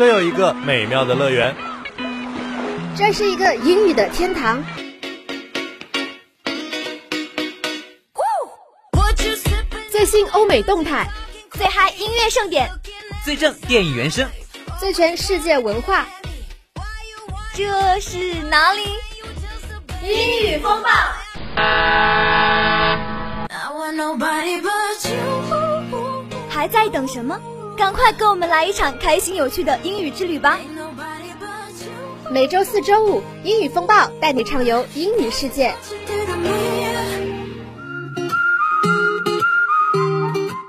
这有一个美妙的乐园，这是一个英语的天堂。最新欧美动态，最嗨音乐盛典，最正电影原声，最全世界文化。这是哪里？英语风暴。还在等什么？赶快跟我们来一场开心有趣的英语之旅吧！每周四周五，英语风暴带你畅游英语世界。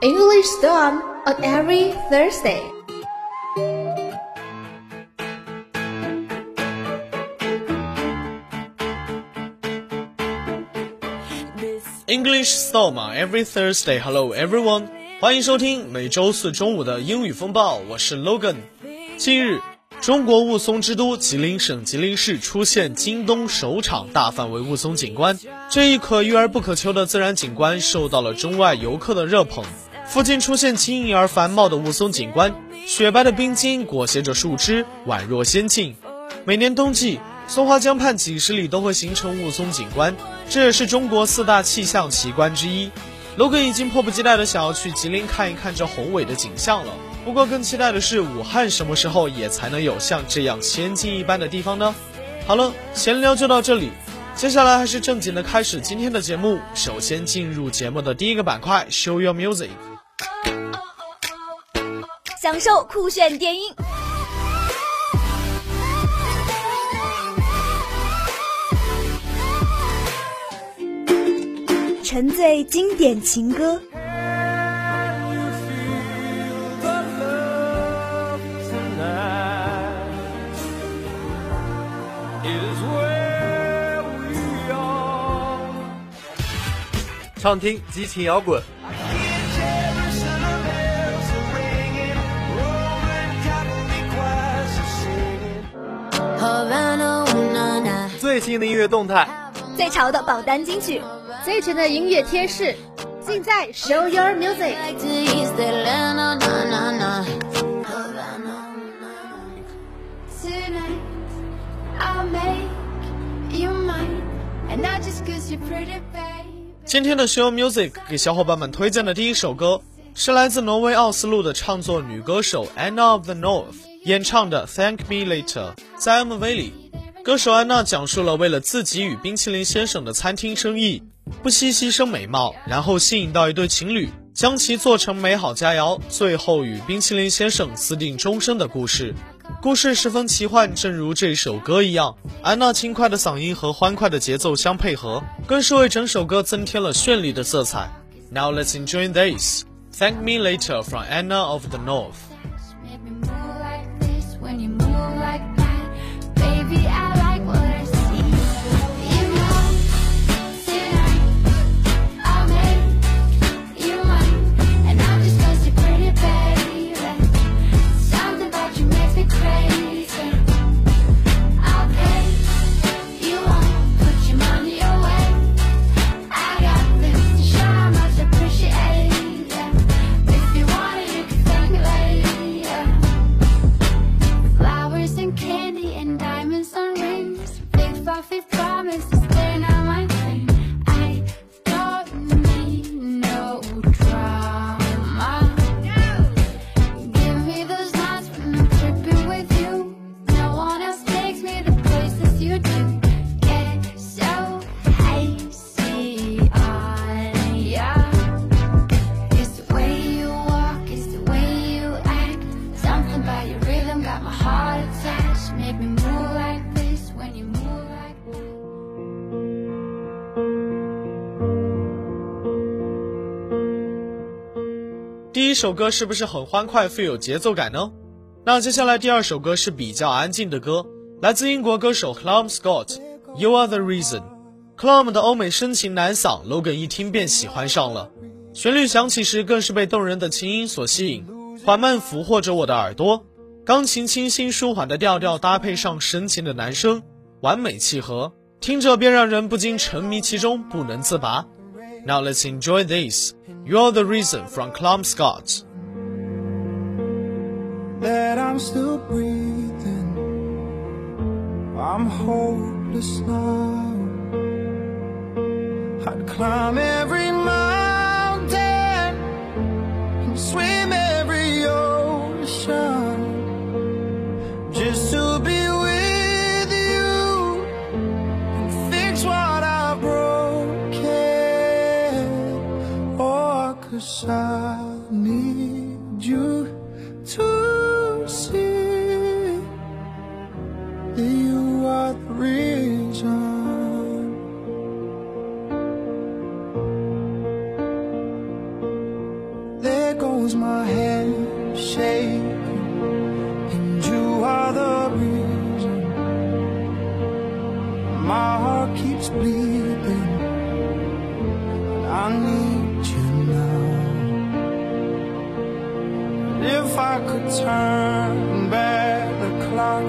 English Storm on every Thursday. English Storm on every Thursday. Hello everyone. 欢迎收听每周四中午的英语风暴，我是 Logan。 近日，中国雾凇之都吉林省吉林市出现今冬首场大范围雾凇景观，这一可遇而不可求的自然景观受到了中外游客的热捧。附近出现轻盈而繁茂的雾凇景观，雪白的冰晶裹挟着树枝，宛若仙境。每年冬季，松花江畔几十里都会形成雾凇景观，这也是中国四大气象奇观之一。Logan 已经迫不及待地想要去吉林看一看这宏伟的景象了。不过更期待的是，武汉什么时候也才能有像这样仙境一般的地方呢？好了，闲聊就到这里，接下来还是正经的开始今天的节目。首先进入节目的第一个板块 Show Your Music， 享受酷炫电音。沉醉经典情歌，畅听激情摇滚，最新的音乐动态，最潮的榜单金曲，最全的音乐贴士，尽在 Show Your Music。 今天的 Show Music 给小伙伴们推荐的第一首歌是来自挪威奥斯陆的唱作女歌手 Anna of the North 演唱的 Thank Me Later。 在 MV 里，歌手安娜讲述了为了自己与冰淇淋先生的餐厅生意不惜牺牲美貌，然后吸引到一对情侣，将其做成美好佳肴，最后与冰淇淋先生私定终生的故事。故事十分奇幻，正如这首歌一样，安娜轻快的嗓音和欢快的节奏相配合，更是为整首歌增添了绚丽的色彩。 Now let's enjoy this Thank Me Later from Anna of the North。 Baby I like what I see。第一首歌是不是很欢快，富有节奏感呢？那接下来第二首歌是比较安静的歌，来自英国歌手 Calum Scott You are the reason。 Calum 的欧美深情男嗓 Logan 一听便喜欢上了，旋律响起时更是被动人的琴音所吸引，缓慢俘获着我的耳朵。钢琴清新舒缓的调调搭配上深情的男声，完美契合，听着便让人不禁沉迷其中不能自拔。 Now let's enjoy this You're the reason from Calum Scott. that I'm still breathing. I'm hopeless now. I'd climb every mountain and swim every ocean just to be with you and fix what I've broken. Oh, 'cause I need you to see that you are the reason. My head shaking, and you are the reason. My heart keeps bleeding, and I need you now. And if I could turn back the clock,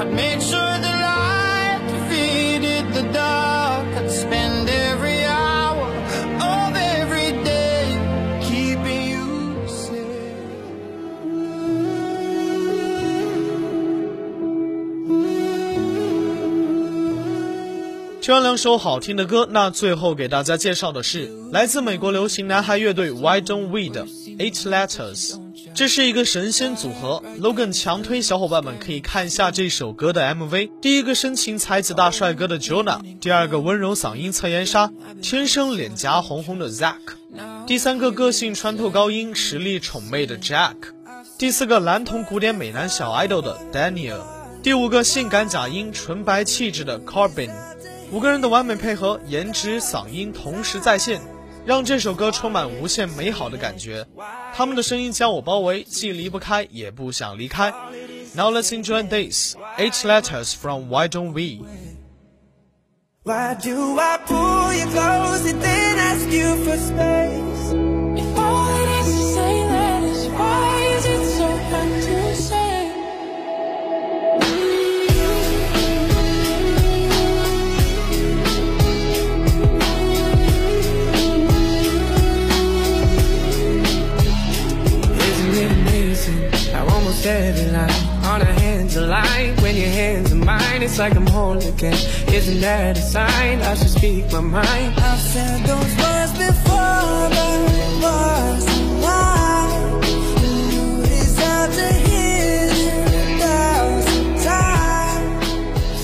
I'd make sure the light defeated the dark. I'd spend every hour of every day keeping you.听完两首好听的歌，那最后给大家介绍的是来自美国流行男孩乐队 Why Don't We 的 Eight Letters， 这是一个神仙组合。 Logan 强推小伙伴们可以看一下这首歌的 MV， 第一个深情才子大帅哥的 Jonah， 第二个温柔嗓音侧颜杀天生脸颊红红的 Zack， 第三个个性穿透高音实力宠妹的 Jack， 第四个蓝瞳古典美男小 idol 的 Daniel， 第五个性感假音纯白气质的 Carbin，五个人的完美配合，颜值、嗓音同时在线，让这首歌充满无限美好的感觉。他们的声音将我包围，既离不开，也不想离开。Now let's enjoy this. Eight letters from Why Don't We. Why do I pull you close and then ask you for space? If all it is is eight letters, why is it so hard to say? Every line on our hands aligned. When your hands are mine, it's like I'm whole again. Isn't that a sign? I should speak my mind. I've said those words before, but it wasn't mine. You deserve to hear it a thousand times.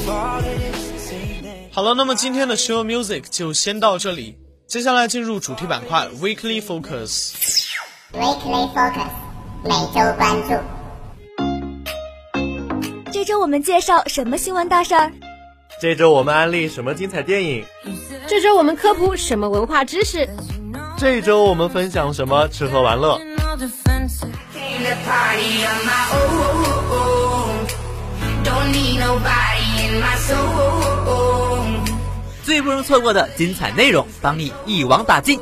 All it is to say that. 好了，那么今天的 Show Music 就先到这里，接下来进入主题板块 Weekly Focus。 Weekly Focus 每周关注。这周我们介绍什么新闻大事儿？这周我们安利什么精彩电影？这周我们科普什么文化知识？这周我们分享什么吃喝玩乐？最不容错过的精彩内容，帮你一网打尽。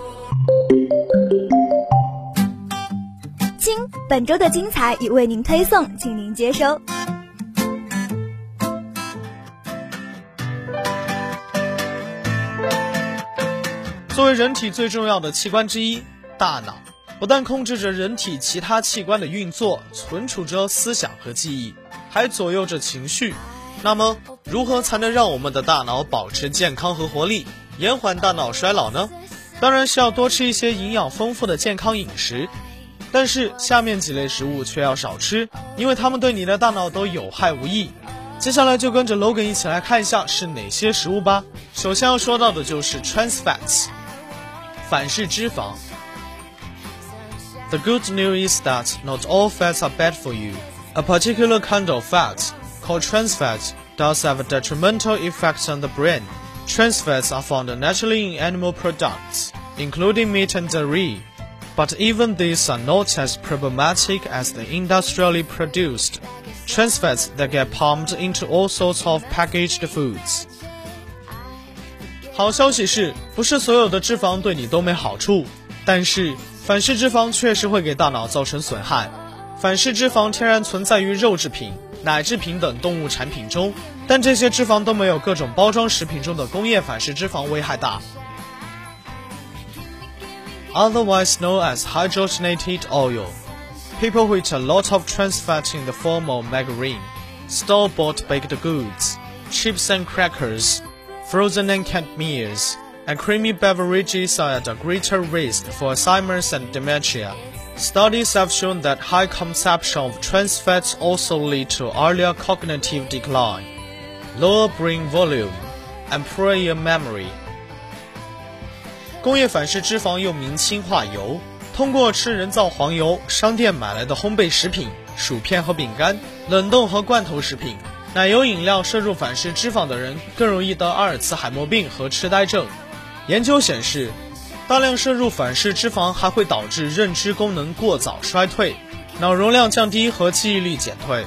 亲，本周的精彩已为您推送，请您接收。作为人体最重要的器官之一，大脑不但控制着人体其他器官的运作，存储着思想和记忆，还左右着情绪。那么，如何才能让我们的大脑保持健康和活力，延缓大脑衰老呢？当然是要多吃一些营养丰富的健康饮食，但是下面几类食物却要少吃，因为它们对你的大脑都有害无益。接下来就跟着 Logan 一起来看一下是哪些食物吧。首先要说到的就是 trans fats， 反式脂肪。 The good news is that not all fats are bad for you. A particular kind of fat, called trans fat, does have a detrimental effect on the brain. Trans fats are found naturally in animal products, including meat and dairy. But even these are not as problematic as the industrially produced trans fats that get pumped into all sorts of packaged foods. 好消息是，不是所有的脂肪对你都没好处，但是反式脂肪确实会给大脑造成损害。反式脂肪天然存在于肉制品、奶制品等动物产品中，但这些脂肪都没有各种包装食品中的工业反式脂肪危害大。Otherwise known as hydrogenated oil. people who eat a lot of trans fat in the form of margarine, store-bought baked goods, chips and crackers, frozen and canned meals, and creamy beverages are at a greater risk for Alzheimer's and dementia. Studies have shown that high consumption of trans fats also lead to earlier cognitive decline, lower brain volume, and poorer memory. 工业反式脂肪又名氢化油，通过吃人造黄油、商店买来的烘焙食品、薯片和饼干、冷冻和罐头食品、奶油饮料摄入反式脂肪的人更容易得阿尔茨海默病和痴呆症。研究显示，大量摄入反式脂肪还会导致认知功能过早衰退、脑容量降低和记忆力减退。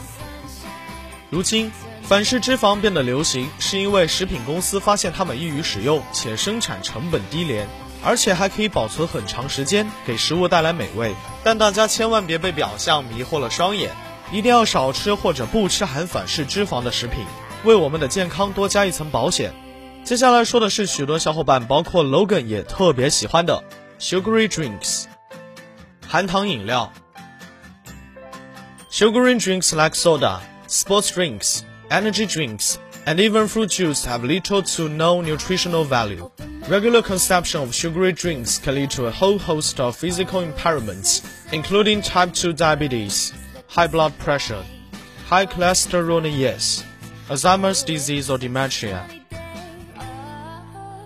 如今，反式脂肪变得流行，是因为食品公司发现它们易于使用且生产成本低廉，而且还可以保存很长时间，给食物带来美味。但大家千万别被表象迷惑了双眼，一定要少吃或者不吃含反式脂肪的食品，为我们的健康多加一层保险。接下来说的是许多小伙伴，包括 Logan 也特别喜欢的 Sugary Drinks 含糖饮料。 Sugary drinks like soda, sports drinks, energy drinks, and even fruit juice have little to no nutritional value. Regular consumption of sugary drinks can lead to a whole host of physical impairments, including type 2 diabetes, high blood pressure, high cholesterol, Alzheimer's disease or dementia.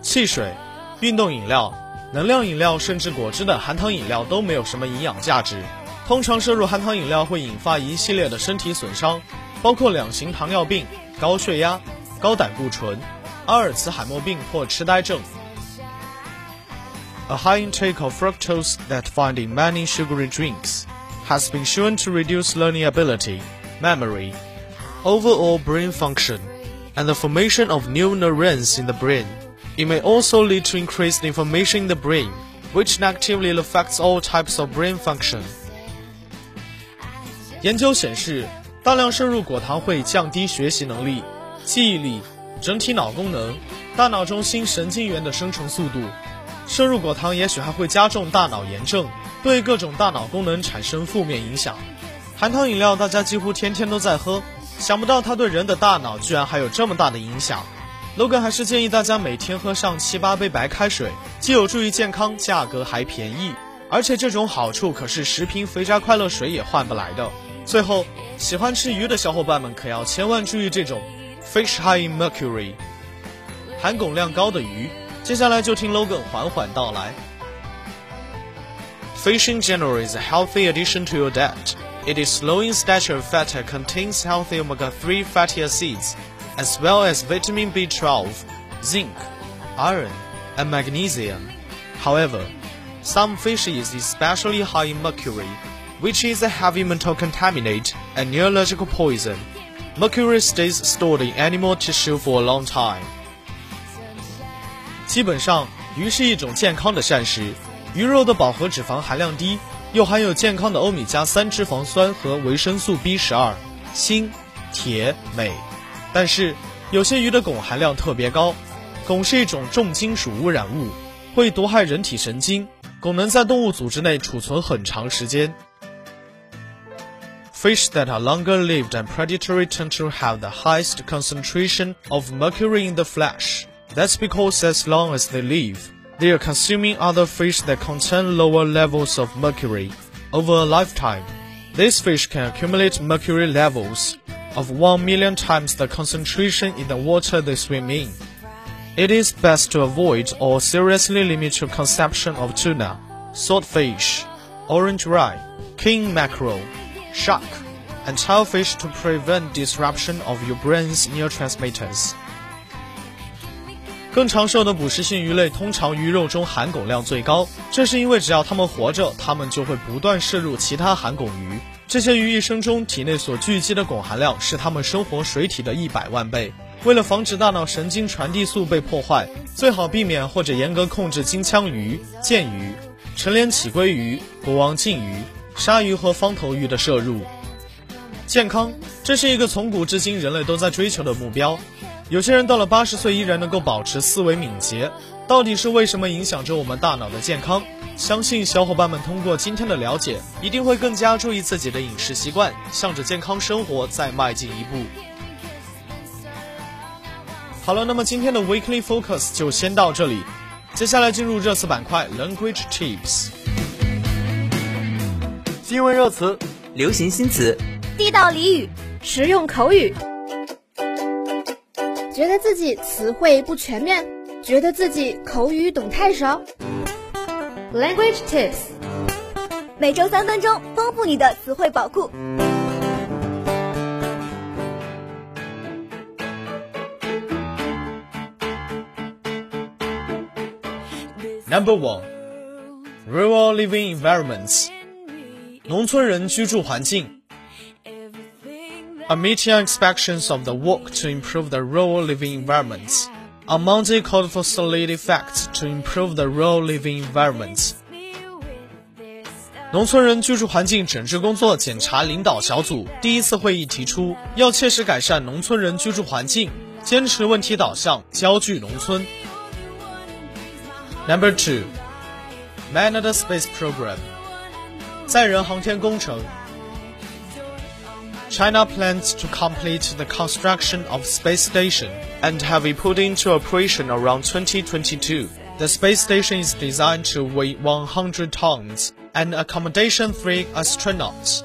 汽水、运动饮料、能量饮料甚至果汁等含糖饮料都没有什么营养价值。通常摄入含糖饮料会引发一系列的身体损伤，包括两型糖尿病、高血压、高胆固醇、阿尔茨海默病或痴呆症。A high intake of fructose that found in many sugary drinks has been shown to reduce learning ability, memory, overall brain function, and the formation of new neurons in the brain.It may also lead to increased inflammation in the brain, which negatively affects all types of brain function. 研究显示，大量摄入果糖会降低学习能力、记忆力、整体脑功能、大脑中心神经元的生成速度。摄入果糖也许还会加重大脑炎症，对各种大脑功能产生负面影响。含糖饮料大家几乎天天都在喝，想不到它对人的大脑居然还有这么大的影响。Logan 还是建议大家每天喝上7-8杯白开水，既有助于健康，价格还便宜，而且这种好处可是10瓶肥宅快乐水也换不来的。最后，喜欢吃鱼的小伙伴们可要千万注意这种 fish high in mercury 含汞量高的鱼。接下来就听 Logan 缓缓道来。Fish in general is a healthy addition to your diet. It is low in saturated fat and contains healthy omega-3 fatty acids.As well as vitamin B12, zinc, iron, and magnesium. However, some fish is especially high in mercury, which is a heavy metal contaminant and neurological poison. Mercury stays stored in animal tissue for a long time. 基本上，鱼是一种健康的膳食。鱼肉的饱和脂肪含量低，又含有健康的欧米伽3脂肪酸和维生素 B12、锌、铁、镁。但是，有些鱼的汞含量特别高。汞是一种重金属污染物，会毒害人体神经。汞能在动物组织内储存很长时间。Fish that are longer-lived and predatory tend to have the highest concentration of mercury in the flesh. That's because as long as they live, they are consuming other fish that contain lower levels of mercury over a lifetime. These fish can accumulate mercury levels.Of 1,000,000 times the concentration in the water they swim in. It is best to avoid or seriously limit your consumption of tuna, swordfish, orange rye, king mackerel, shark, and tailfish to prevent disruption of your brain's neurotransmitters. 更长寿的捕食性鱼类通常鱼肉中含汞量最高，这是因为只要它们活着，它们就会不断摄入其他含汞鱼。这些鱼一生中体内所聚集的汞含量是它们生活水体的100万倍。为了防止大脑神经传递素被破坏，最好避免或者严格控制金枪鱼、剑鱼、成年起鲑鱼、国王鲫鱼、鲨鱼和方头鱼的摄入。健康，这是一个从古至今人类都在追求的目标。有些人到了80岁依然能够保持思维敏捷，到底是为什么影响着我们大脑的健康？相信小伙伴们通过今天的了解，一定会更加注意自己的饮食习惯，向着健康生活再迈进一步。好了，那么今天的 Weekly Focus 就先到这里，接下来进入热词板块 Language Tips。 新闻热词、流行新词、地道俚语、实用口语。觉得自己词汇不全面，觉得自己口语懂太少。 Language Tips 每周3分钟，丰富你的词汇宝库。Number 1 Rural Living Environments 农村人居住环境。 Amid inspections of the work to improve the rural living environments, on Monday called for solid effects to improve the rural living environments. 农村人居住环境整治工作检查领导小组第一次会议提出，要切实改善农村人居住环境，坚持问题导向，郊聚农村。Number 2 Man at the Space Program 载人航天工程。 China plans to complete the construction of space station and have it put into operation around 2022. The space station is designed to weigh 100 tons and accommodate 3 astronauts.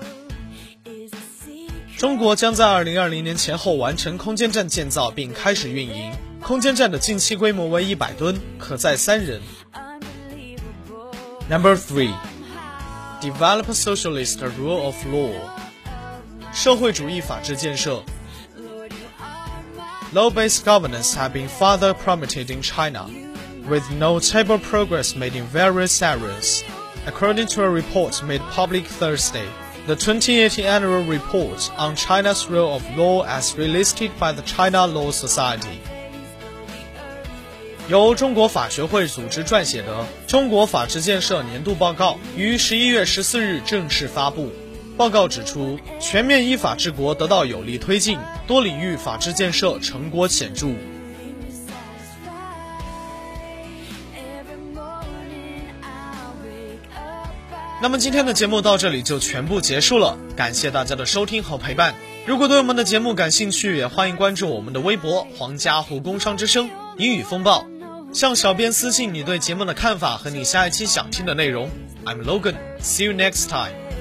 中国将在2020年前后完成空间站建造并开始运营。空间站的近期规模为100吨，可载3人。Number 3 Develop Socialist Rule of Law 社会主义法治建设。 Law-based governance have been further promoted in China, with notable progress made in various areas. According to a report made public Thursday, the 2018 annual report on China's rule of law as released by the China Law Society. 由中国法学会组织撰写的《中国法治建设年度报告》于11月14日正式发布。报告指出，全面依法治国得到有力推进，多领域法治建设成果显著。那么今天的节目到这里就全部结束了，感谢大家的收听和陪伴。如果对我们的节目感兴趣，也欢迎关注我们的微博“黄家湖工商之声英语风暴”，向小编私信你对节目的看法和你下一期想听的内容。I'm Logan，see you next time.